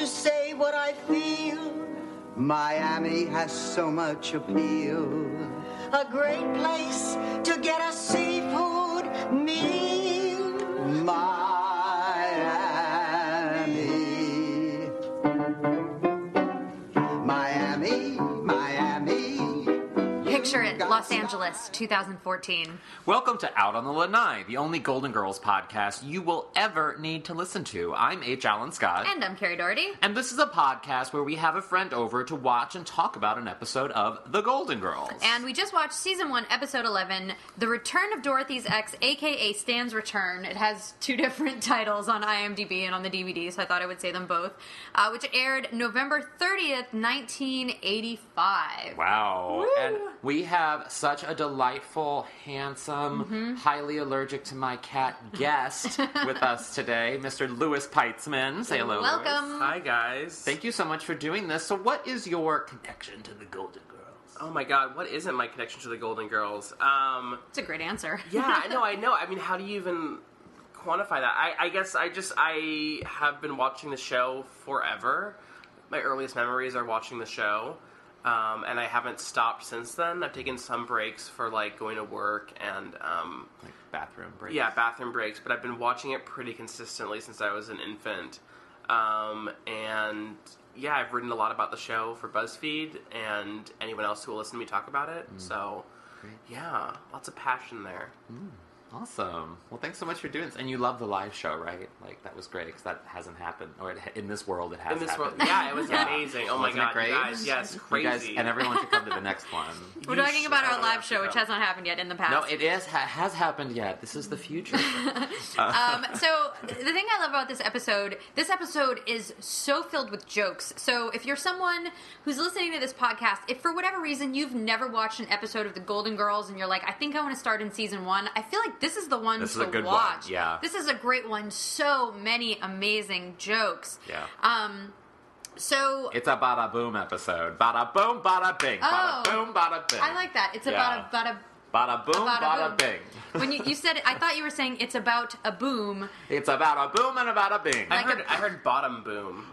to say what I feel. Miami has so much appeal. A great place to get a seafood meal. Miami. Miami, Miami. Picture it, Los Angeles, 2014. Welcome to Out on the Lanai, the only Golden Girls podcast you will ever need to listen to. I'm H. Allen Scott. And I'm Carrie Daugherty. And this is a podcast where we have a friend over to watch and talk about an episode of The Golden Girls. And we just watched Season 1, Episode 11, The Return of Dorothy's Ex, a.k.a. Stan's Return. It has two different titles on IMDb and on the DVD, so I thought I would say them both, which aired November 30th, 1985. Wow. Woo. And we have such a delightful, handsome, highly allergic to my cat guest with us today, Mr. Louis Peitzman. Say hello, Welcome. Louis. Hi, guys. Thank you so much for doing this. So what is your connection to the Golden Girls? Oh, my God. What isn't my connection to the Golden Girls? It's a great answer. Yeah, I know. I mean, how do you even quantify that? I guess I have been watching the show forever. My earliest memories are watching the show. And I haven't stopped since then. I've taken some breaks for, going to work and... like bathroom breaks? Yeah, bathroom breaks. But I've been watching it pretty consistently since I was an infant. And, yeah, I've written a lot about the show for BuzzFeed and anyone else who will listen to me talk about it. So, yeah, lots of passion there. Awesome. Well, thanks so much for doing this. And you love the live show, right? That was great, because that hasn't happened. Or in this world, it has happened. Yeah, it was amazing. Oh, my God, you guys. Yes, crazy. You guys, and everyone should come to the next one. We're talking about our live show, which has not happened yet in the past. No, it is has happened yet. This is the future. So, the thing I love about this episode is so filled with jokes. So, if you're someone who's listening to this podcast, if for whatever reason you've never watched an episode of The Golden Girls, and you're like, I think I want to start in season one, I feel like this is the one to watch. One. Yeah. This is a great one. So many amazing jokes. Yeah. So it's a bada boom episode. Bada boom, bada bing. Oh, bada boom, bada bing. I like that. It's about a bada bada boom, bada bing. When you said it, I thought you were saying it's about a boom. It's about a boom and about a bing. I heard bottom boom.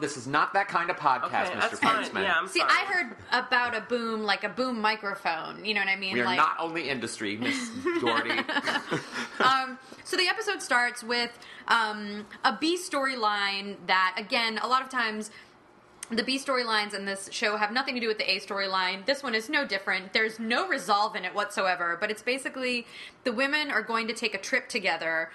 This is not that kind of podcast, okay, Mr. Peitzman. Yeah, I heard about a boom, like a boom microphone. You know what I mean? We are not only industry, Miss Doherty. So the episode starts with a B storyline that, again, a lot of times... The B storylines in this show have nothing to do with the A storyline. This one is no different. There's no resolve in it whatsoever, but it's basically the women are going to take a trip together,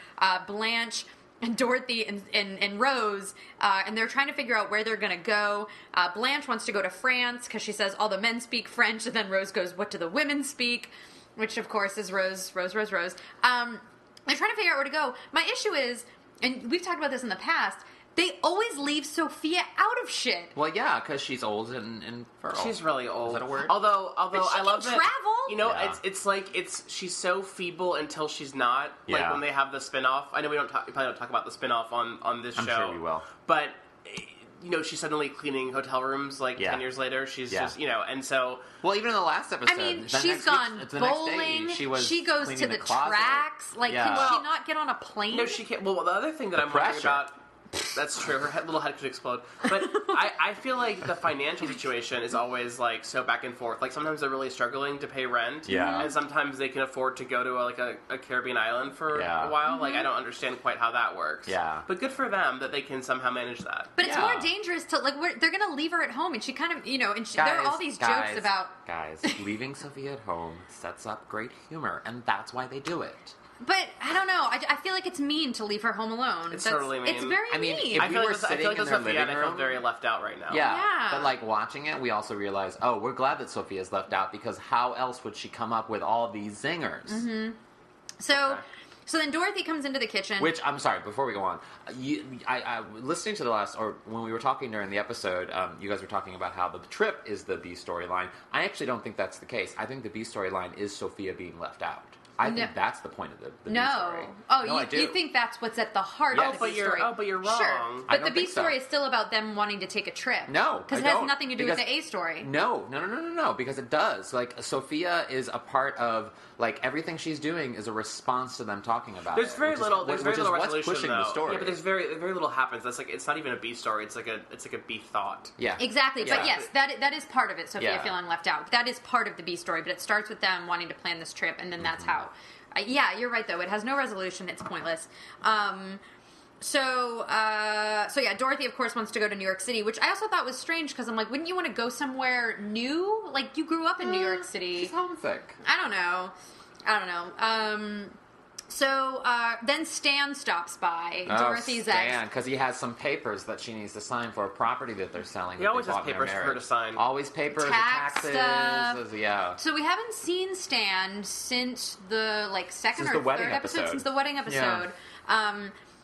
Blanche and Dorothy and Rose, and they're trying to figure out where they're going to go. Blanche wants to go to France because she says all the men speak French, and then Rose goes, what do the women speak? Which, of course, is Rose. They're trying to figure out where to go. My issue is, and we've talked about this in the past, they always leave Sophia out of shit. Well, yeah, because she's old and fertile. She's really old. Is that a word? Although I love that. Travel. You know, yeah. it's she's so feeble until she's not. Yeah. Like when they have the spinoff. I know we probably don't talk about the spinoff on this show. I'm sure we will. But she's suddenly cleaning hotel rooms 10 years later. She's just and so. Well, even in the last episode, she's gone bowling. She goes to the tracks. Can she not get on a plane? No, she can't. Well, the other thing that I'm worried about. That's true. Her little head could explode. But I feel like the financial situation is always, so back and forth. Sometimes they're really struggling to pay rent. Yeah. And sometimes they can afford to go to, a Caribbean island for a while. Mm-hmm. I don't understand quite how that works. Yeah. But good for them that they can somehow manage that. But it's more dangerous to, they're going to leave her at home. And she kind of, and she, there are all these jokes about... Guys, leaving Sophia at home sets up great humor. And that's why they do it. But, I don't know, I feel like it's mean to leave her home alone. It's totally mean. It's very mean. If we were sitting in their living room... I feel very left out right now. Yeah. But, watching it, we also realize, we're glad that Sophia's left out, because how else would she come up with all these zingers? Mm-hmm. So then Dorothy comes into the kitchen. Which, I'm sorry, before we go on, listening to the last, or when we were talking during the episode, you guys were talking about how the trip is the B storyline. I actually don't think that's the case. I think the B storyline is Sophia being left out. I think that's the point of the B story. Oh, no, you think that's what's at the heart of the B story. Oh, but you're wrong. Sure. But the B story is still about them wanting to take a trip. No, because it has nothing to do with the A story. No, because it does. Like, Sophia is a part of, like, everything she's doing is a response to them talking about it. There's very little resolution, pushing the story. Yeah, but there's very little happens. That's like, it's not even a B story. It's like a B thought. Yeah. Exactly. Yeah. But yes, that is part of it, Sophia feeling left out. That is part of the B story, but it starts with them wanting to plan this trip, and then that's how. Yeah, you're right, though. It has no resolution. It's pointless. So, Dorothy, of course, wants to go to New York City, which I also thought was strange, because I'm like, wouldn't you want to go somewhere new? Like, you grew up in New York City. She's homesick. I don't know. So, then Stan stops by, Dorothy's ex. Because he has some papers that she needs to sign for a property that they're selling. He always has papers for her to sign. Always papers, taxes. Yeah. So we haven't seen Stan since the, like, second or third episode, since the wedding episode. Yeah.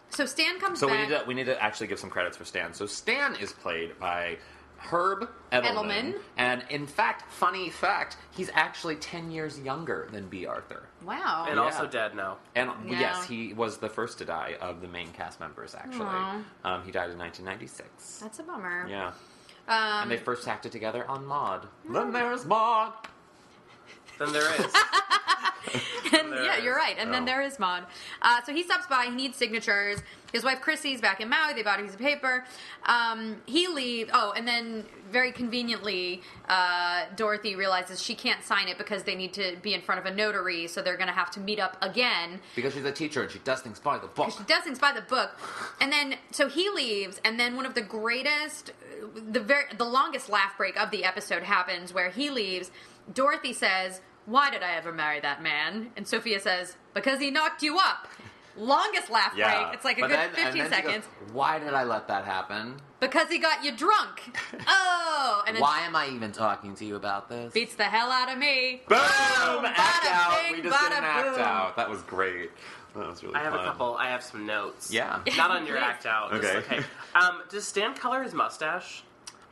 So Stan comes back. We need to actually give some credits for Stan. So Stan is played by Herb Edelman. And in fact, funny fact, he's actually 10 years younger than Bea Arthur. Wow. And also dead now. And yes, he was the first to die of the main cast members, actually. He died in 1996. That's a bummer. Yeah. And they first acted together on Maude. Then there's Maude. Then there is. And yeah, you're right. And then there is Maude. So he stops by. He needs signatures. His wife Chrissy's back in Maui. They bought a piece of paper. He leaves. Oh, and then very conveniently, Dorothy realizes she can't sign it because they need to be in front of a notary. So they're going to have to meet up again. Because she's a teacher and she does things by the book. And then, so he leaves. And then one of the greatest, the longest laugh break of the episode happens where he leaves. Dorothy says, "Why did I ever marry that man?" And Sophia says, "Because he knocked you up." Longest laugh break. Yeah. It's like a good 15 seconds. Goes, "Why did I let that happen?" "Because he got you drunk." Oh. And then, "Why am I even talking to you about this?" Beats the hell out of me. Boom. Act out. We just did an act out. That was great. That was really fun. I have some notes. Yeah. Not on your act out. Okay. Does Stan color his mustache?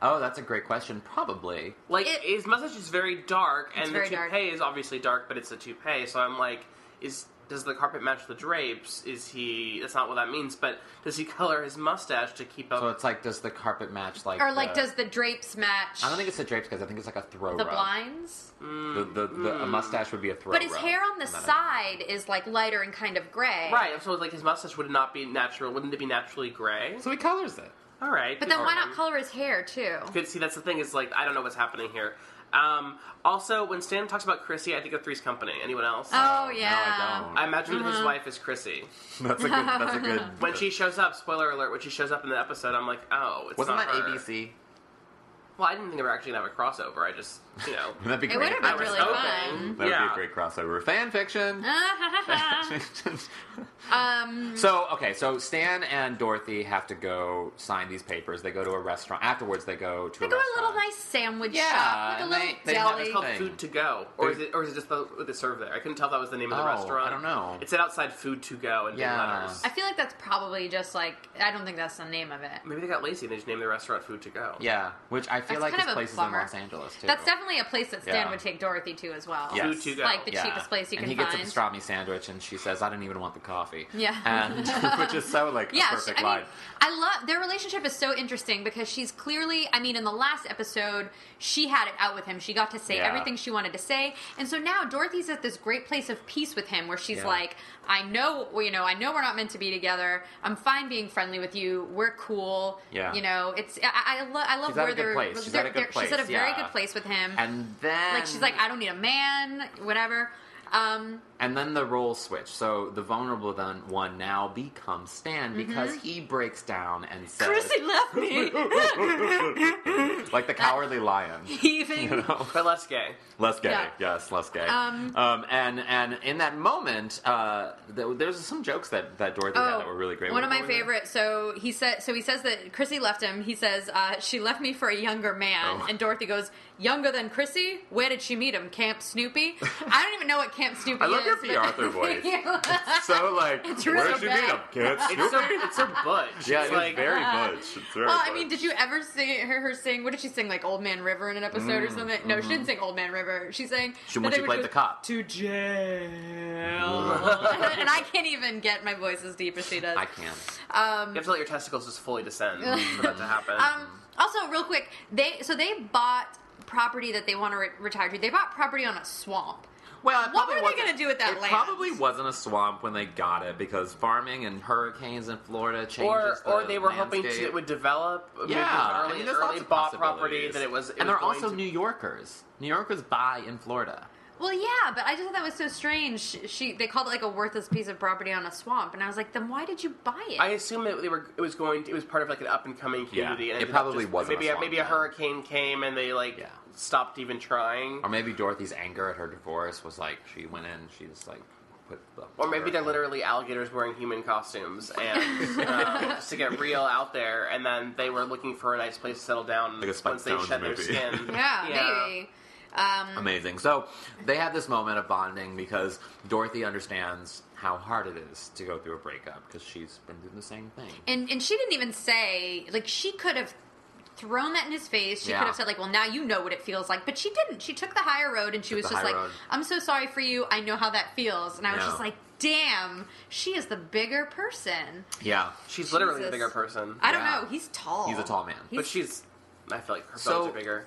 Oh, that's a great question. Probably. Like, his mustache is very dark, and the toupee is obviously dark, but it's a toupee, so I'm like, does the carpet match the drapes? That's not what that means, but does he color his mustache to keep up? So it's like, does the carpet match, like... Or, like, does the drapes match... I don't think it's the drapes, because I think it's like a throw rub. The blinds? A mustache would be a throw rub. But his hair on the side is, like, lighter and kind of gray. Right, so, like, his mustache would not be natural. Wouldn't it be naturally gray? So he colors it. All right. But then why not color his hair, too? Good. See, that's the thing. Is like, I don't know what's happening here. Also, when Stan talks about Chrissy, I think of Three's Company. Anyone else? Oh, yeah. No, I don't. I imagine his wife is Chrissy. That's a good... When she shows up, spoiler alert, when she shows up in the episode, I'm like, oh, it's not her. Wasn't that ABC? Well, I didn't think they were actually going to have a crossover. I just, That'd be great. It would have been really fun. That would be a great crossover. Fan fiction. So Stan and Dorothy have to go sign these papers. They go to a restaurant. Afterwards, they go to a restaurant. They go to a little nice sandwich shop. Like a little deli. It's called Food to Go. Or is it just what they serve there? I couldn't tell if that was the name of the restaurant. I don't know. It said outside Food to Go in big letters. I feel like that's probably just like, I don't think that's the name of it. Maybe they got lazy and they just named the restaurant Food to Go. Yeah, which I feel like this place is in Los Angeles, too. That's definitely a place that Stan would take Dorothy to as well. Yes. Food to Go. Like the cheapest place you can find. And he gets a pastrami sandwich, and she says, "I didn't even want the coffee." Yeah. Which is so, like, a perfect line. I love... Their relationship is so interesting, because she's clearly... I mean, in the last episode, she had it out with him. She got to say everything she wanted to say. And so now Dorothy's at this great place of peace with him, where she's like, I know we're not meant to be together. I'm fine being friendly with you. We're cool. Yeah. It's... I love where they're... She's at a good place. She's at a very good place with him. And then... Like, she's like, I don't need a man, whatever. And then the role switch. So the vulnerable one now becomes Stan, because he breaks down and says... Chrissy left me! Like the cowardly lion. Heaving. But less gay. Less gay. Yeah. Yes, less gay. And in that moment, there's some jokes that Dorothy had that were really great. One of my favorite. So he says that Chrissy left him. He says, she left me for a younger man. And Dorothy goes, "Younger than Chrissy? Where did she meet him? Camp Snoopy?" I don't even know what Camp Snoopy is. your Bea Arthur voice. It's so like, where should meet up, kids? It's her butch. Yeah, it's like, very butch. It's very butch. I mean, did you ever see her sing? What did she sing? Like Old Man River in an episode or something? No, she didn't sing Old Man River. She sang. When she played the cop. To jail. And I can't even get my voice as deep as she does. I can. You have to let your testicles just fully descend for that to happen. Also, real quick, they bought property that they want to retire to. They bought property on a swamp. Well, what were they going to do with that land? It probably wasn't a swamp when they got it because farming and hurricanes in Florida changes the Or they were landscape. Hoping it would develop. Yeah. Early, I mean, there's lots of bought property that it was. And they're also New Yorkers. New Yorkers buy in Florida. Well, yeah, but I just thought that was so strange. They called it like a worthless piece of property on a swamp, and I was like, then why did you buy it? I assume that it was part of like an up and coming community. Yeah, and it probably wasn't. Maybe a hurricane came and they stopped even trying. Or maybe Dorothy's anger at her divorce was like she went in, she just like. Or maybe they're literally alligators wearing human costumes and just to get real out there, and then they were looking for a nice place to settle down like once they shed their skin. Yeah, maybe. Amazing. So they have this moment of bonding because Dorothy understands how hard it is to go through a breakup because she's been doing the same thing. And she didn't even say, like, she could have thrown that in his face. She could have said, like, well, now you know what it feels like. But she didn't. She took the higher road and she was just like, I'm so sorry for you. I know how that feels. And I was just like, damn, she is the bigger person. Yeah. She's literally the bigger person. I don't know. He's tall. He's a tall man. But she's, I feel like her bones are bigger.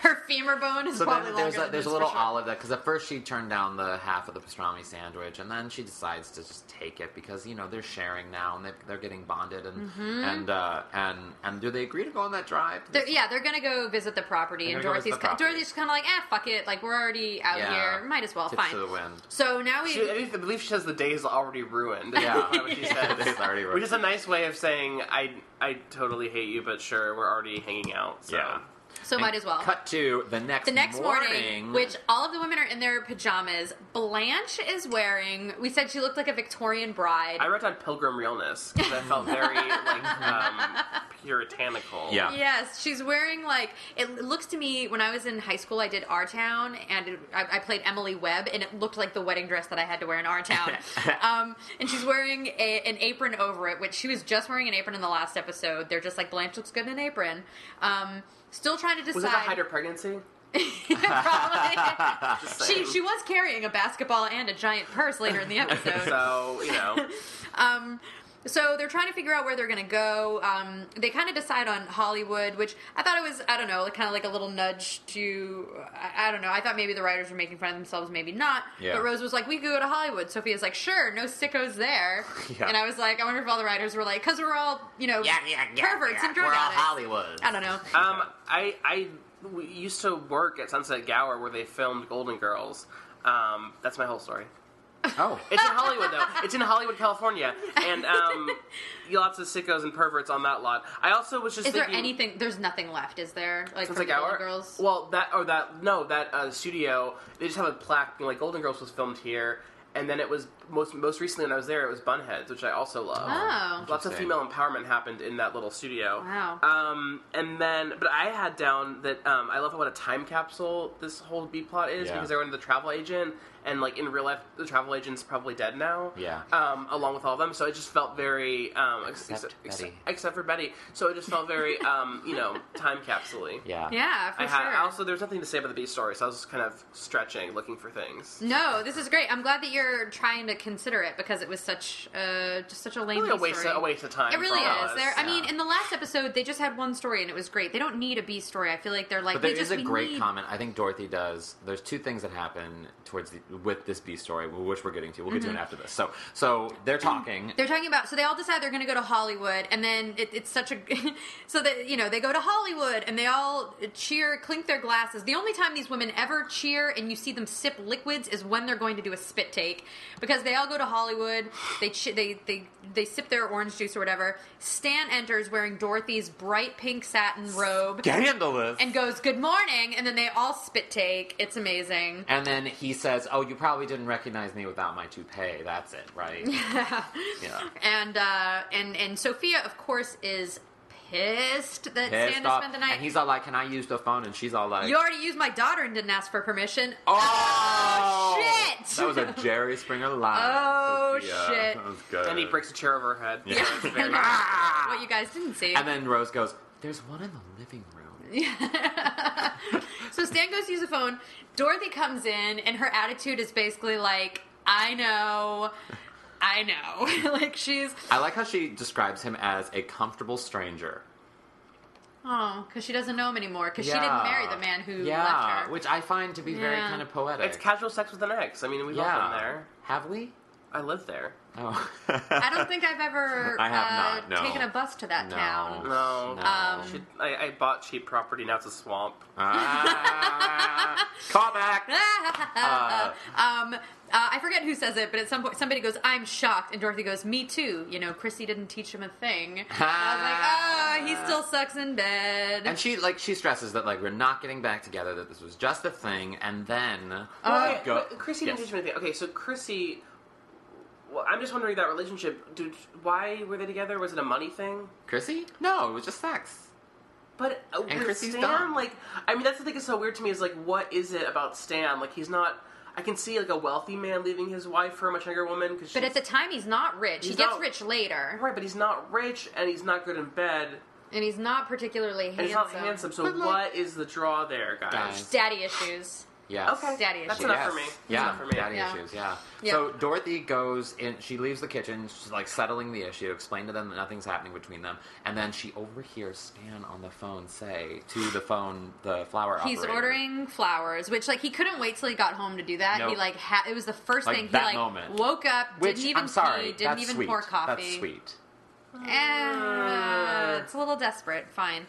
Her femur bone is probably longer than there's a little olive that, because at first she turned down the half of the pastrami sandwich, and then she decides to just take it because they're sharing now and they're getting bonded and do they agree to go on that drive? They're gonna go visit the property, and Dorothy's kind of like, fuck it, like we're already out here, might as well. Tips fine. To the wind. So now I believe she says the day's already ruined. Yeah, the day's already ruined, which is a nice way of saying I totally hate you, but sure, we're already hanging out. So. Yeah. So might as well. Cut to the next morning, which all of the women are in their pajamas. Blanche is wearing. We said she looked like a Victorian bride. I wrote down pilgrim realness because I felt very puritanical. Yeah. Yes, she's wearing like it looks to me. When I was in high school, I did Our Town, and I played Emily Webb, and it looked like the wedding dress that I had to wear in Our Town. And she's wearing an apron over it, which she was just wearing an apron in the last episode. They're just like, Blanche looks good in an apron. Still trying to decide. Was it to hide her pregnancy? Probably. She was carrying a basketball and a giant purse later in the episode. So they're trying to figure out where they're going to go. They kind of decide on Hollywood, which I thought it was, I don't know, kind of like a little nudge to, I don't know. I thought maybe the writers were making fun of themselves, maybe not. Yeah. But Rose was like, we could go to Hollywood. Sophia's like, sure, no sickos there. Yeah. And I was like, I wonder if all the writers were like, because we're all, perverts and drug addicts. We're all Hollywood. I don't know. We used to work at Sunset Gower where they filmed Golden Girls. That's my whole story. Oh. It's in Hollywood, though. It's in Hollywood, California. And lots of sickos and perverts on that lot. I also was just thinking... Is there anything... There's nothing left, is there? Like, from like Golden Girls? Well, that studio, they just have a plaque being like, Golden Girls was filmed here. And then it was, most recently when I was there, it was Bunheads, which I also love. Oh. Lots of female empowerment happened in that little studio. Wow. And then, but I had down that, I love what a time capsule this whole B-plot is, because I went to the travel agent, and like in real life, the travel agent's probably dead now. Yeah. Along with all of them, so it just felt very, except for Betty. So it just felt very, time capsule-y. Yeah. Yeah, for sure. Also, there was nothing to say about the B story, so I was just kind of stretching, looking for things. No, this is great. I'm glad that you're trying to consider it because it was such a lame story. A waste of time. It really is. I mean, in the last episode, they just had one story and it was great. They don't need a B story. I feel like they're like. But there is a great comment. I think Dorothy does. There's two things that happen with this B story, which we're getting to. We'll get to it after this. So they're talking. They're talking about. So they all decide they're going to go to Hollywood, and then it's such a. So that they go to Hollywood and they all cheer, clink their glasses. The only time these women ever cheer and you see them sip liquids is when they're going to do a spit take. Because they all go to Hollywood, they sip their orange juice or whatever. Stan enters wearing Dorothy's bright pink satin robe, scandalous, and goes, "Good morning," and then they all spit take. It's amazing. And then he says, "Oh, you probably didn't recognize me without my toupee." That's it, right? Yeah. And Sophia, of course, is pissed that Stan has spent the night. And he's all like, can I use the phone? And she's all like, you already used my daughter and didn't ask for permission. Oh, shit. That was a Jerry Springer line. Oh, Sophia. Shit. That was good. And he breaks a chair over her head. Yeah. Yeah. What you guys didn't see. And then Rose goes, there's one in the living room. Yeah. So Stan goes to use the phone. Dorothy comes in, and her attitude is basically like, I know. Like, she's... I like how she describes him as a comfortable stranger. Oh, because she doesn't know him anymore. Because she didn't marry the man who left her. Which I find to be very kind of poetic. It's casual sex with an ex. I mean, we've all been there. Have we? I live there. Oh. I don't think I've ever taken a bus to that town. No. I bought cheap property, now it's a swamp. Call back! I forget who says it, but at some point somebody goes, I'm shocked, and Dorothy goes, me too. You know, Chrissy didn't teach him a thing. And I was like, oh, he still sucks in bed. And she stresses that, we're not getting back together, that this was just a thing, and then... Chrissy didn't teach him a thing. Okay, so Chrissy... Well, I'm just wondering that relationship, dude, why were they together? Was it a money thing? Chrissy? No, it was just sex. But with Stan, dumb. I mean, that's the thing that's so weird to me is, what is it about Stan? He's not... I can see, a wealthy man leaving his wife for a much younger woman. But at the time, he's not rich. He gets rich later. Right, but he's not rich, and he's not good in bed. And he's not particularly handsome. And he's not handsome, so what is the draw there, guys? Daddy issues. Yeah. Okay. Daddy issues. That's enough for me. Yeah. Daddy issues. Yeah. So Dorothy goes in. She leaves the kitchen. She's settling the issue, explain to them that nothing's happening between them, and then she overhears Stan on the phone say to the phone the flower operator. He's ordering flowers, which he couldn't wait till he got home to do that. Nope. He it was the first thing he woke up, which, didn't even pee, didn't even sweet. Pour coffee. That's sweet. And it's a little desperate. Fine.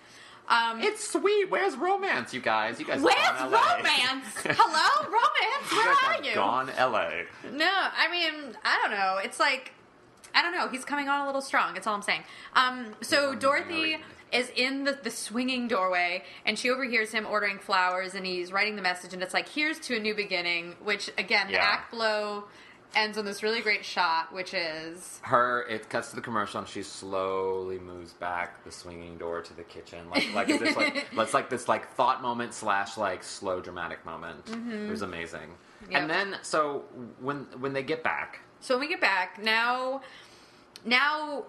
It's sweet. Where's romance, you guys? Where's romance? Hello? Romance? Where are you? Gone L.A. No, I mean, I don't know. It's I don't know. He's coming on a little strong. That's all I'm saying. So Dorothy is in the swinging doorway, and she overhears him ordering flowers, and he's writing the message, and it's here's to a new beginning, which, again, the act blow... ends on this really great shot, which is... it cuts to the commercial, and she slowly moves back the swinging door to the kitchen. This thought moment / slow dramatic moment. Mm-hmm. It was amazing. Yep. And then, so, when they get back... So when we get back, now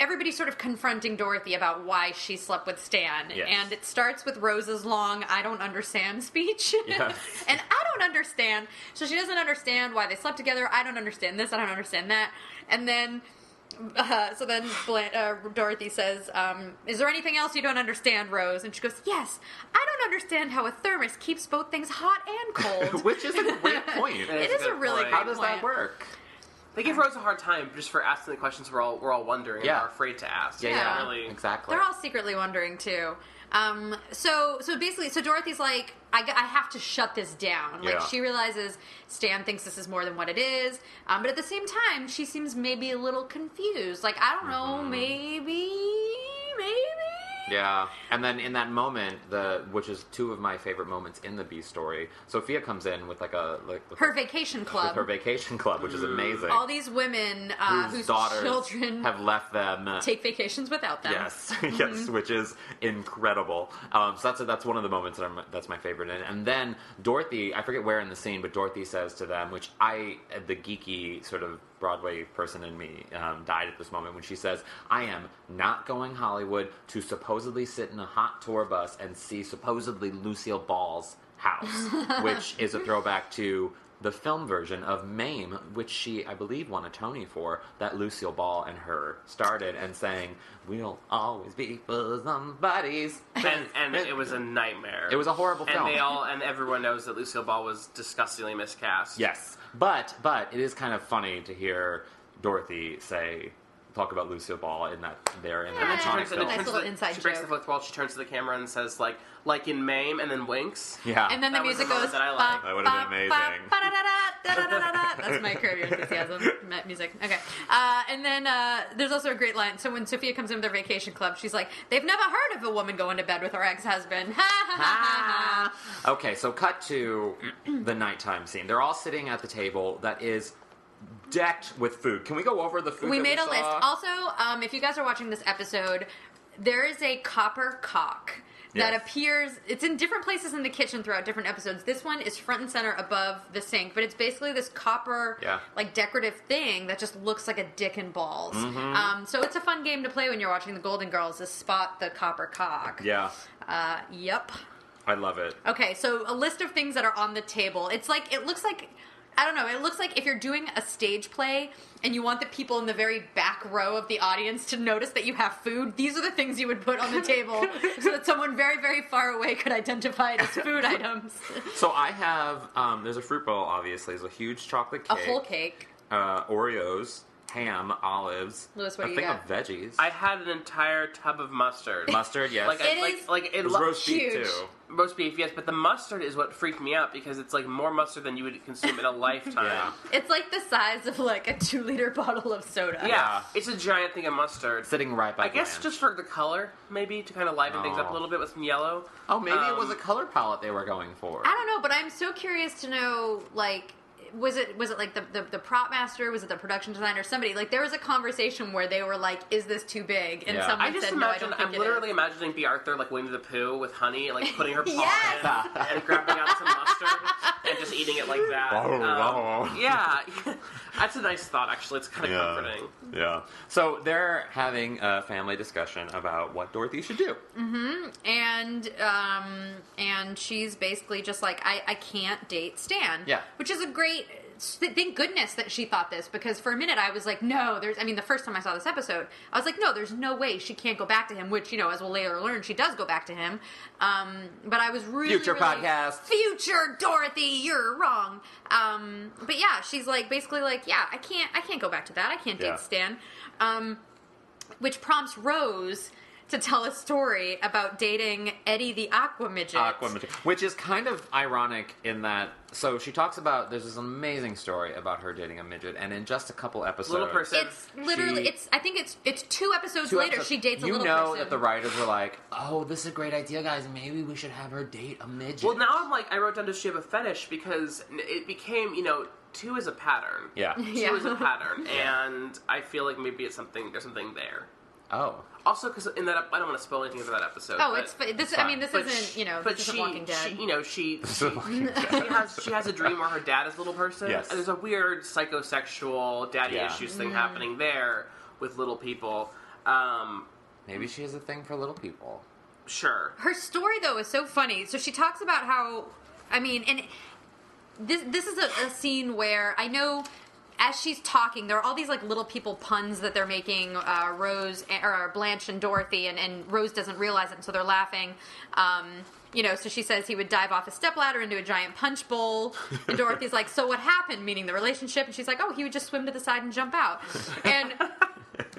everybody's sort of confronting Dorothy about why she slept with Stan. Yes. And it starts with Rose's long, I don't understand speech. Yes. And I don't understand. So she doesn't understand why they slept together. I don't understand this. I don't understand that. And then, Dorothy says, is there anything else you don't understand, Rose? And she goes, yes, I don't understand how a thermos keeps both things hot and cold. Which is a great point. It is a really great point. How does that work? They give Rose a hard time just for asking the questions we're all wondering and are afraid to ask. Yeah. Really. Exactly. They're all secretly wondering, too. So Dorothy's like, I have to shut this down. Yeah. She realizes Stan thinks this is more than what it is. But at the same time, she seems maybe a little confused. I don't know, maybe. Yeah, and then in that moment, which is two of my favorite moments in the Bee story, Sophia comes in with her vacation club, which is amazing. All these women whose daughters children have left them take vacations without them. Yes, yes, which is incredible. So that's one of the moments that's my favorite. And then Dorothy, I forget where in the scene, but Dorothy says to them, which the geeky sort of Broadway person in me died at this moment when she says, I am not going Hollywood to supposedly sit in a hot tour bus and see supposedly Lucille Ball's house, which is a throwback to the film version of Mame, which she, I believe, won a Tony for, that Lucille Ball and her started and sang, we'll always be for somebody's. And it was a nightmare. It was a horrible film. And everyone knows that Lucille Ball was disgustingly miscast. Yes. But it is kind of funny to hear Dorothy talk about Lucille Ball in that they're in that iconic film. Nice little inside joke. She breaks the fourth wall. She turns to the camera and says, like in Mame, and then winks. Yeah. And then the music goes. That would have been amazing. That's my Curb Your Enthusiasm music. Okay. And then there's also a great line. So when Sophia comes in with her vacation club, she's like, "They've never heard of a woman going to bed with her ex-husband." Okay. So cut to the nighttime scene. They're all sitting at the table that is decked with food. Can we go over the food? We made a list. Also, if you guys are watching this episode, there is a copper cock that appears. It's in different places in the kitchen throughout different episodes. This one is front and center above the sink, but it's basically this copper, like decorative thing that just looks like a dick and balls. Mm-hmm. So it's a fun game to play when you're watching The Golden Girls, is spot the copper cock. Yeah. Yep. I love it. Okay, so a list of things that are on the table. It's like, it looks like, I don't know, it looks like if you're doing a stage play and you want the people in the very back row of the audience to notice that you have food, these are the things you would put on the table so that someone very, very far away could identify it as food items. So I have, there's a fruit bowl, obviously. There's a huge chocolate cake. A whole cake. Oreos. Ham, olives. Louis, what do you got? A thing of veggies. I had an entire tub of mustard. Mustard, yes. It was roast beef, too. Roast beef, yes, but the mustard is what freaked me out because it's like more mustard than you would consume in a lifetime. It's like the size of like a 2-liter bottle of soda. Yeah. It's a giant thing of mustard. Sitting right by I guess just for the color, maybe, to kind of liven things up a little bit with some yellow. Oh, maybe it was a color palette they were going for. I don't know, but I'm so curious to know, like, was it like the prop master? Was it the production designer? Somebody, like, there was a conversation where they were like, "Is this too big?" And someone said, "No, I don't think it is." I'm literally imagining Bea Arthur like Winnie the Pooh with honey, and like putting her paw in and grabbing out some mustard and just eating it like that. Yeah, that's a nice thought. Actually, it's kind of comforting. Yeah. So they're having a family discussion about what Dorothy should do. Mm-hmm. And she's basically just like, I can't date Stan. Yeah. Which is a great. Thank goodness that she thought this, because for a minute I was like, no, there's, I mean, the first time I saw this episode, I was like, no, there's no way she can't go back to him, which, you know, as we'll later learn, she does go back to him. But I was really, Future Dorothy, you're wrong. But yeah, she's like, basically like, yeah, I can't go back to that. I can't date Stan. Which prompts Rose to tell a story about dating Eddie the Aqua Midget. Which is kind of ironic in that, so she talks about, there's this amazing story about her dating a midget, and in just a couple episodes... Little person. It's literally, I think it's two episodes later, she dates a little person. You know that the writers were like, oh, this is a great idea, guys, maybe we should have her date a midget. Well, now I'm like, I wrote down, does she have a fetish? Because it became, you know... Two is a pattern. Yeah. Two is a pattern, and I feel like maybe it's something, there's something there. Oh. Also, because in that, I don't want to spoil anything for that episode. Oh, but it's fine. I mean, this isn't Walking Dead. She has a dream where her dad is a little person. Yes. And there's a weird psychosexual daddy issues thing happening there with little people. Maybe she has a thing for little people. Sure. Her story, though, is so funny. So she talks about how, I mean, and this is a scene where I know... As she's talking, there are all these, like, little people puns that they're making, Blanche and Dorothy, and Rose doesn't realize it, and so they're laughing. So she says he would dive off a stepladder into a giant punch bowl, and Dorothy's like, so what happened? Meaning the relationship, and she's like, oh, he would just swim to the side and jump out.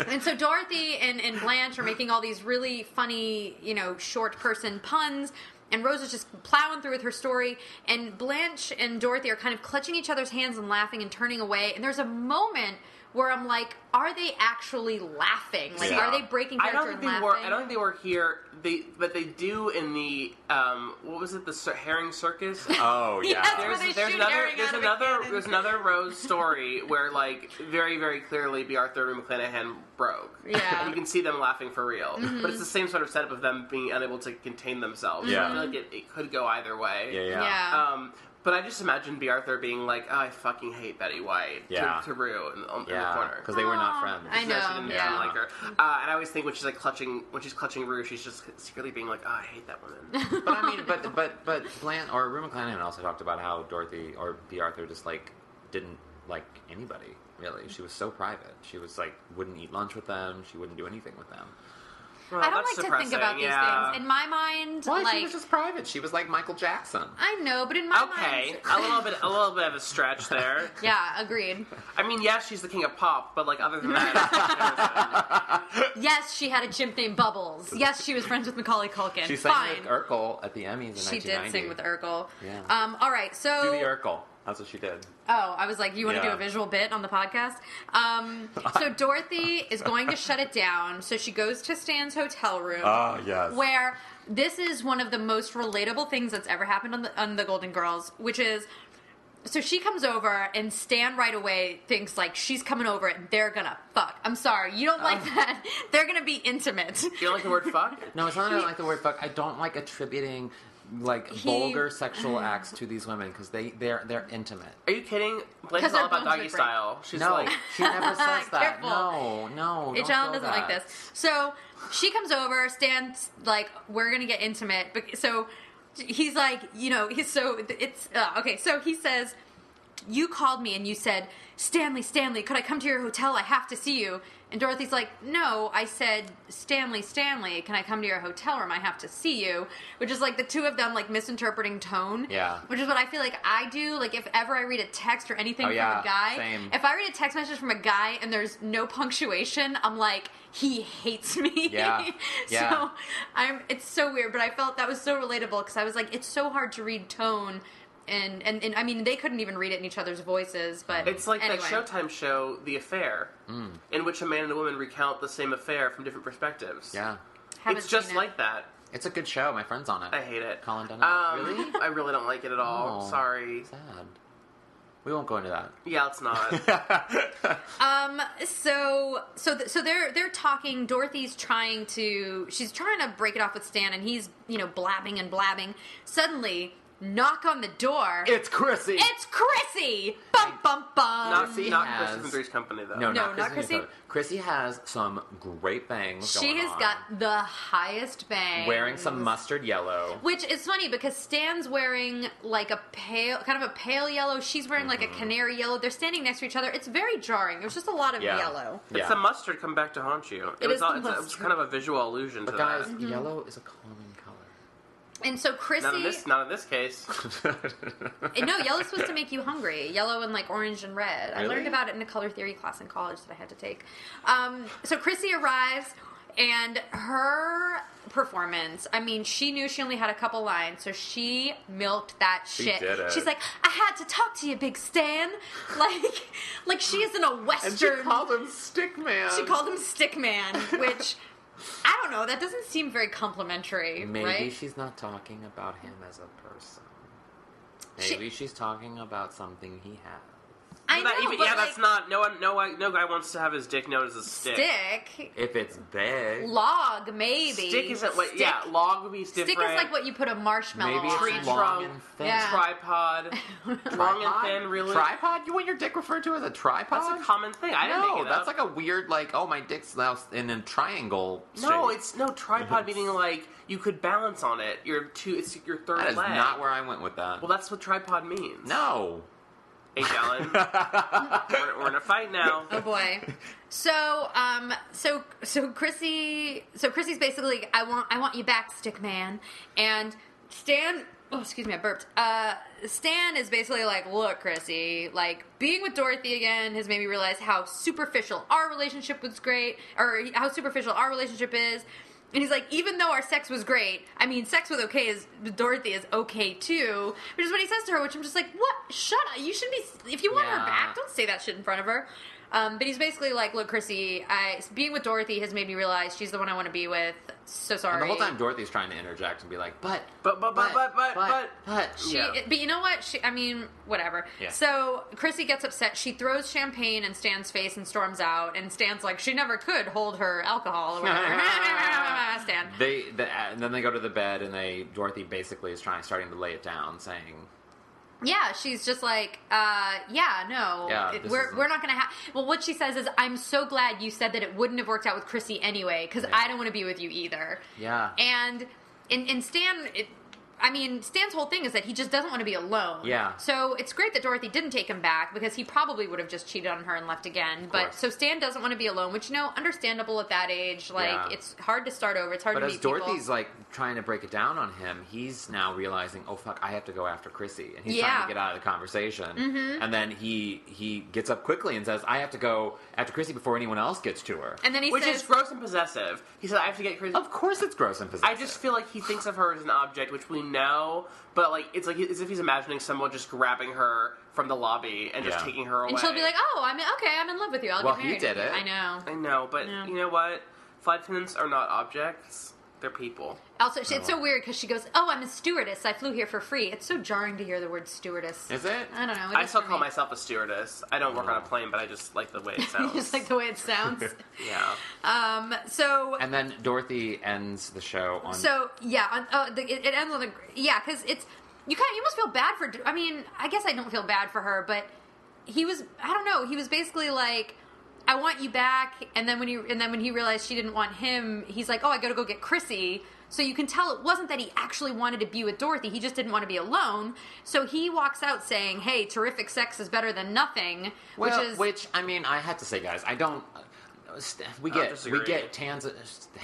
And so Dorothy and Blanche are making all these really funny, you know, short person puns, and Rose is just plowing through with her story, and Blanche and Dorothy are kind of clutching each other's hands and laughing and turning away, and there's a moment where I'm like, are they actually laughing? Like, are they breaking character and laughing? I don't think they were here, but they do in the, the herring circus? Oh, yeah. There's another Rose story where, like, very, very clearly Bea Arthur and McClanahan broke. Yeah. And you can see them laughing for real. Mm-hmm. But it's the same sort of setup of them being unable to contain themselves. Yeah. I feel like it could go either way. Yeah. But I just imagine Bea Arthur being like, oh, I fucking hate Betty White to Rue in the corner. Because they were not friends. I know. She didn't like her. And I always think when she's clutching Rue, she's just secretly being like, oh, I hate that woman. But I mean, but Blanche, or Rue McClanahan also talked about how Dorothy, or Bea Arthur, just, like, didn't like anybody, really. She was so private. She was, like, wouldn't eat lunch with them. She wouldn't do anything with them. Well, I don't like to think about these things. In my mind, she was just private. She was like Michael Jackson. I know, but in my mind, a little bit of a stretch there. Yeah, agreed. I mean, yes, she's the king of pop, but like other than that, yes, she had a chimp named Bubbles. Yes, she was friends with Macaulay Culkin. She sang with Urkel at the Emmys in 1990. She did sing with Urkel. Yeah. All right, so do the Urkel. That's what she did. Oh, I was like, you want to do a visual bit on the podcast? So Dorothy is going to shut it down. So she goes to Stan's hotel room. Oh, yes. Where this is one of the most relatable things that's ever happened on the Golden Girls, which is So she comes over, and Stan right away thinks, like, she's coming over, and they're gonna fuck. I'm sorry, you don't like that. They're gonna be intimate. You don't like the word fuck? No, it's not that I don't like the word fuck. I don't like attributing, like, vulgar sexual acts to these women, because they're intimate. Are you kidding? Blake's all about doggy style. She's no, like... she never says that. Careful. No, H. Allen doesn't like this. So, she comes over, Stan's like, we're gonna get intimate, but so... He's like, you know, he's so, it's, okay, so he says, you called me and you said, Stanley, could I come to your hotel? I have to see you. And Dorothy's like, no, I said, Stanley, can I come to your hotel room? I have to see you. Which is like the two of them, like, misinterpreting tone. Yeah. Which is what I feel like I do. Like, if ever I read a text or anything from a guy. Same. If I read a text message from a guy and there's no punctuation, I'm like, he hates me. Yeah. Yeah. So, it's so weird, but I felt that was so relatable because I was like, it's so hard to read tone. And I mean, they couldn't even read it in each other's voices, but it's like anyway. That Showtime show, The Affair, in which a man and a woman recount the same affair from different perspectives. Yeah. It's just like that. It's a good show. My friend's on it. I hate it. Colin Dunnett. Really? I really don't like it at all. Oh, sorry. Sad. We won't go into that. Yeah, let's not. So they're talking. Dorothy's trying to break it off with Stan, and he's, you know, blabbing. Suddenly... knock on the door. It's Chrissy. Bum, bum, bum. Not Chrissy from Three's Company, though. No, not Chrissy. Chrissy has some great bangs going on. She has got the highest bangs. Wearing some mustard yellow. Which is funny, because Stan's wearing, like, a pale yellow. She's wearing, like, a canary yellow. They're standing next to each other. It's very jarring. There's just a lot of yellow. It's the mustard come back to haunt you. It was kind of a visual allusion to that. But guys, yellow is a common color. And so Chrissy... Not in this case. No, yellow's supposed to make you hungry. Yellow and, like, orange and red. Really? I learned about it in a color theory class in college that I had to take. So Chrissy arrives, and her performance... I mean, she knew she only had a couple lines, so she milked that shit. She's like, I had to talk to you, Big Stan. Like she is in a Western... And she called him Stickman. Which... I don't know. That doesn't seem very complimentary, right? Maybe she's not talking about him as a person. Maybe she's talking about something he has. I know, but yeah, like, that's not... No guy wants to have his dick known as a stick. Stick? If it's big. Log, maybe. Stick isn't what... Stick. Yeah, log would be different. Stick is like what you put a marshmallow on. Maybe it's long and thin. Yeah. Tripod. Long and thin, really. Tripod? You want your dick referred to as a tripod? That's a common thing. I didn't make it up. That's like a weird, like, oh, my dick's now in a triangle shape. No, it's... No, tripod meaning, like, you could balance on it. It's your third leg. That is not where I went with that. Well, that's what tripod means. No. H. Allen, we're in a fight now. Oh boy! So Chrissy's basically, I want you back, Stick Man, and Stan. Oh, excuse me, I burped. Stan is basically like, look, Chrissy, like, being with Dorothy again has made me realize how superficial our relationship was great, or how superficial our relationship is. And he's like, even though our sex was great, I mean, sex with Dorothy is okay, too. Which is what he says to her, which I'm just like, what? Shut up. You shouldn't be... If you want her back, don't say that shit in front of her. But he's basically like, look, Chrissy, being with Dorothy has made me realize she's the one I want to be with. So sorry. And the whole time, Dorothy's trying to interject and be like, But. But you know what? Whatever. Yeah. So Chrissy gets upset. She throws champagne in Stan's face and storms out. And Stan's like, she never could hold her alcohol or whatever. Stan. And then they go to the bed, and Dorothy basically is starting to lay it down, saying... Yeah, she's just like, we're not going to have... Well, what she says is, I'm so glad you said that it wouldn't have worked out with Chrissy anyway, because I don't want to be with you either. Yeah. And Stan... Stan's whole thing is that he just doesn't want to be alone. Yeah. So it's great that Dorothy didn't take him back, because he probably would have just cheated on her and left again. But so Stan doesn't want to be alone, which, you know, understandable at that age. Like, it's hard to start over. It's hard to meet people. But as Dorothy's, like, trying to break it down on him, he's now realizing, oh, fuck, I have to go after Chrissy. And he's trying to get out of the conversation. Mm-hmm. And then he gets up quickly and says, I have to go after Chrissy before anyone else gets to her. And then he says... Which is gross and possessive. He said, I have to get Chrissy. Of course it's gross and possessive. I just feel like he thinks of her as an object, which we know, but like it's like as if he's imagining someone just grabbing her from the lobby and just taking her away. And she'll be like, "Oh, I'm in love with you. I'll get married." Well, he did it. I know. But you know what? Flight attendants are not objects. They're people. Also, it's so weird because she goes, "Oh, I'm a stewardess. I flew here for free." It's so jarring to hear the word stewardess. Is it? I don't know. I still call myself a stewardess. I don't work on a plane, but I just like the way it sounds. You just like the way it sounds? Yeah. So. And then Dorothy ends the show on. So, yeah. It ends on the. Yeah, because it's. You must feel bad for. I mean, I guess I don't feel bad for her, but he was. I don't know. He was basically like, I want you back, and then when he realized she didn't want him, he's like, oh, I gotta go get Chrissy. So you can tell it wasn't that he actually wanted to be with Dorothy, he just didn't want to be alone. So he walks out saying, hey, terrific sex is better than nothing. Well, which I mean, I have to say, guys, I don't. We get Stan is a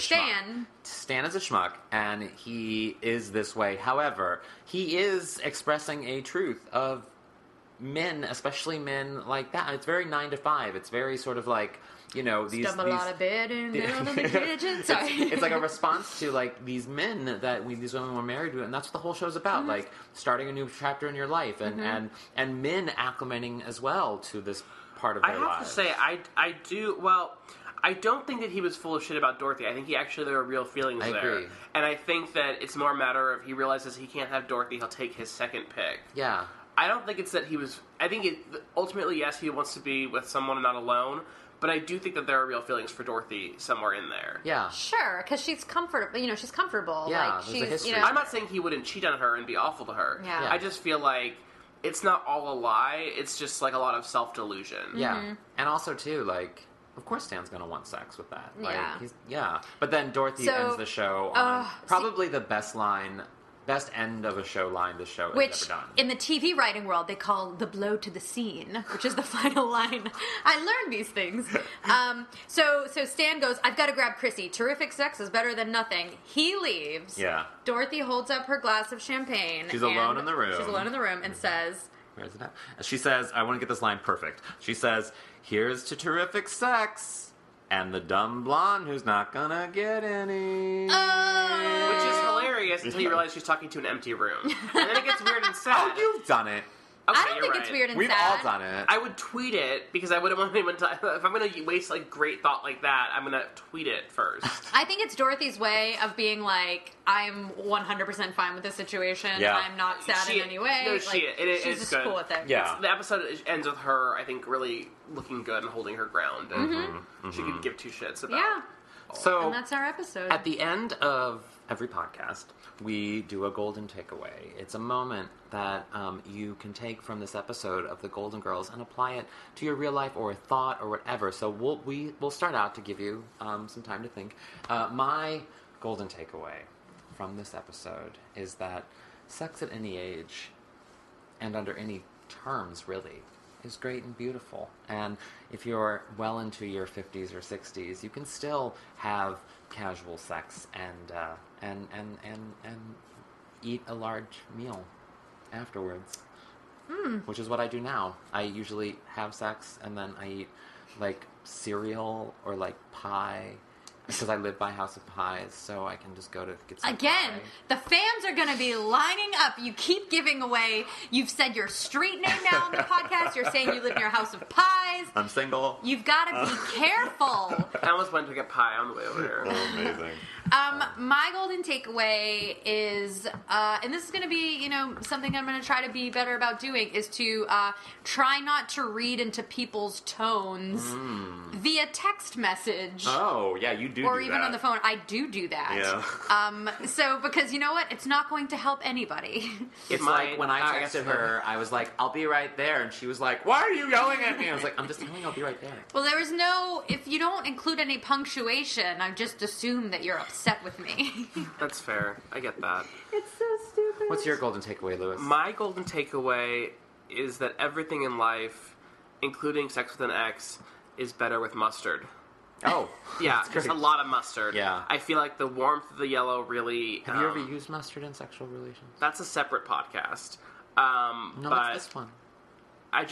schmuck. Stan is a schmuck, and he is this way. However, he is expressing a truth of. Men, especially men like that. It's very 9 to 5. It's very sort of like, you know, these... Stumble out of bed and down on the kitchen. Sorry. It's like a response to, like, these men that these women were married to, and that's what the whole show's about, mm-hmm. like, starting a new chapter in your life, and, mm-hmm. and men acclimating as well to this part of their lives. I have to say, I do... Well, I don't think that he was full of shit about Dorothy. I think he actually... There were real feelings there. Agree. And I think that it's more a matter of he realizes he can't have Dorothy. He'll take his second pick. Yeah. I don't think it's that he was... I think ultimately, yes, he wants to be with someone and not alone, but I do think that there are real feelings for Dorothy somewhere in there. Yeah. Sure, because she's comfortable. You know, she's comfortable. Yeah, like, she's, a history. You know, I'm not saying he wouldn't cheat on her and be awful to her. Yeah. I just feel like it's not all a lie. It's just, like, a lot of self-delusion. Yeah. Mm-hmm. And also, too, like... Of course Stan's going to want sex with that. Like, yeah. But then Dorothy ends the show on probably the best line... Best end of a show line this show has ever done. Which, in the TV writing world, they call the blow to the scene, which is the final line. I learned these things. So Stan goes, I've got to grab Chrissy. Terrific sex is better than nothing. He leaves. Yeah. Dorothy holds up her glass of champagne. She's alone in the room and says... Where is it at? She says, I want to get this line perfect. She says, here's to terrific sex and the dumb blonde who's not going to get any. Oh! Which is until you realize she's talking to an empty room. And then it gets weird and sad. Oh, you've done it. Okay, I don't think it's weird and sad. We've all done it. I would tweet it because I wouldn't want anyone to... If I'm going to waste, like, great thought like that, I'm going to tweet it first. I think it's Dorothy's way of being like, I'm 100% fine with this situation. Yeah. I'm not sad in any way. No, she's just good. Cool with it. Yeah. The episode ends with her, I think, really looking good and holding her ground. And mm-hmm. She could give two shits about it. So, and that's our episode. At the end of every podcast, we do a golden takeaway. It's a moment that you can take from this episode of The Golden Girls and apply it to your real life or a thought or whatever. So we'll start out to give you some time to think. My golden takeaway from this episode is that sex at any age and under any terms, really, is great and beautiful. And if you're well into your 50s or 60s, you can still have casual sex and eat a large meal afterwards, which is what I do now. I usually have sex and then I eat, like, cereal or, like, pie. Because I live by House of Pies, so I can just go to get some pie. The fans are going to be lining up. You keep giving away. You've said your street name now on the podcast. You're saying you live near House of Pies. I'm single. You've got to be careful. I almost went to get pie on the way over here. Oh, amazing. My golden takeaway is, and this is going to be, you know, something I'm going to try to be better about doing, is to try not to read into people's tones via text message. Oh, yeah, you do. Or even on the phone. I do that. Yeah. So, because you know what? It's not going to help anybody. It's like when I texted her, I was like, I'll be right there. And she was like, why are you yelling at me? I was like, I'm just telling you I'll be right there. Well, there is no... If you don't include any punctuation, I just assume that you're upset with me. That's fair. I get that. It's so stupid. What's your golden takeaway, Louis? My golden takeaway is that everything in life, including sex with an ex, is better with mustard. Oh. Yeah, just a lot of mustard. Yeah. I feel like the warmth of the yellow really... Have you ever used mustard in sexual relations? That's a separate podcast. No, but that's this one. I'm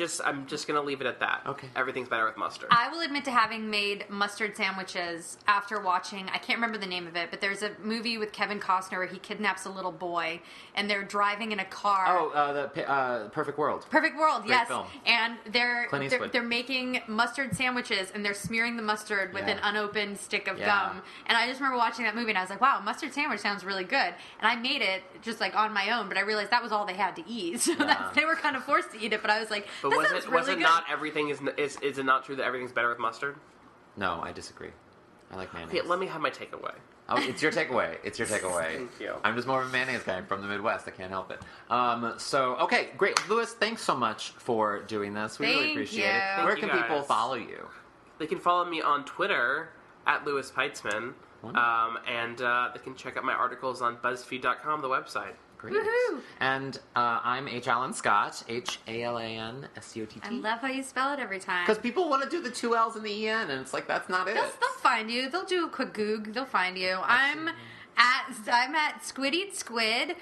just going to leave it at that. Okay. Everything's better with mustard. I will admit to having made mustard sandwiches after watching, I can't remember the name of it, but there's a movie with Kevin Costner where he kidnaps a little boy, and they're driving in a car. Oh, the Perfect World. Perfect World, great yes. Film. And they're making mustard sandwiches, and they're smearing the mustard with an unopened stick of gum. And I just remember watching that movie, and I was like, wow, mustard sandwich sounds really good. And I made it just like on my own, but I realized that was all they had to eat. So they were kind of forced to eat it, but I was like, but was it not everything is it not true that everything's better with mustard? No, I disagree. I like mayonnaise. Okay, let me have my takeaway. Oh, it's your takeaway. It's your takeaway. Thank you. I'm just more of a mayonnaise guy. I'm from the Midwest. I can't help it. Okay, great. Louis, thanks so much for doing this. We really appreciate it. Thank Where can guys. People follow you? They can follow me on Twitter at Louis Peitzman. And they can check out my articles on BuzzFeed.com, the website. Great. Woohoo! And I'm H. Allen Scott, H-A-L-A-N-S-C-O-T-T. I love how you spell it every time. Because people want to do the two L's and the E-N, and it's like, that's not it. They'll find you. They'll do a quick Goog. They'll find you. I'm at Squid Eat Squid.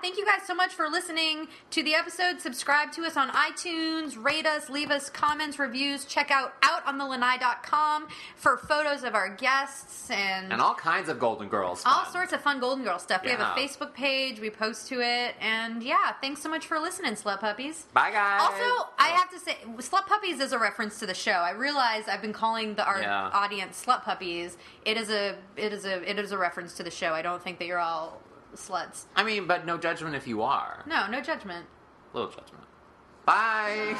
Thank you guys so much for listening to the episode. Subscribe to us on iTunes. Rate us. Leave us comments, reviews. Check out outonthelanai.com for photos of our guests. And all kinds of Golden Girls stuff. All sorts of fun Golden Girls stuff. Yeah. We have a Facebook page. We post to it. And, thanks so much for listening, Slut Puppies. Bye, guys. Also, I have to say, Slut Puppies is a reference to the show. I realize I've been calling our audience Slut Puppies. It is a reference to the show. I don't think that you're all sluts. I mean, but no judgment if you are. No judgment. Little judgment. Bye.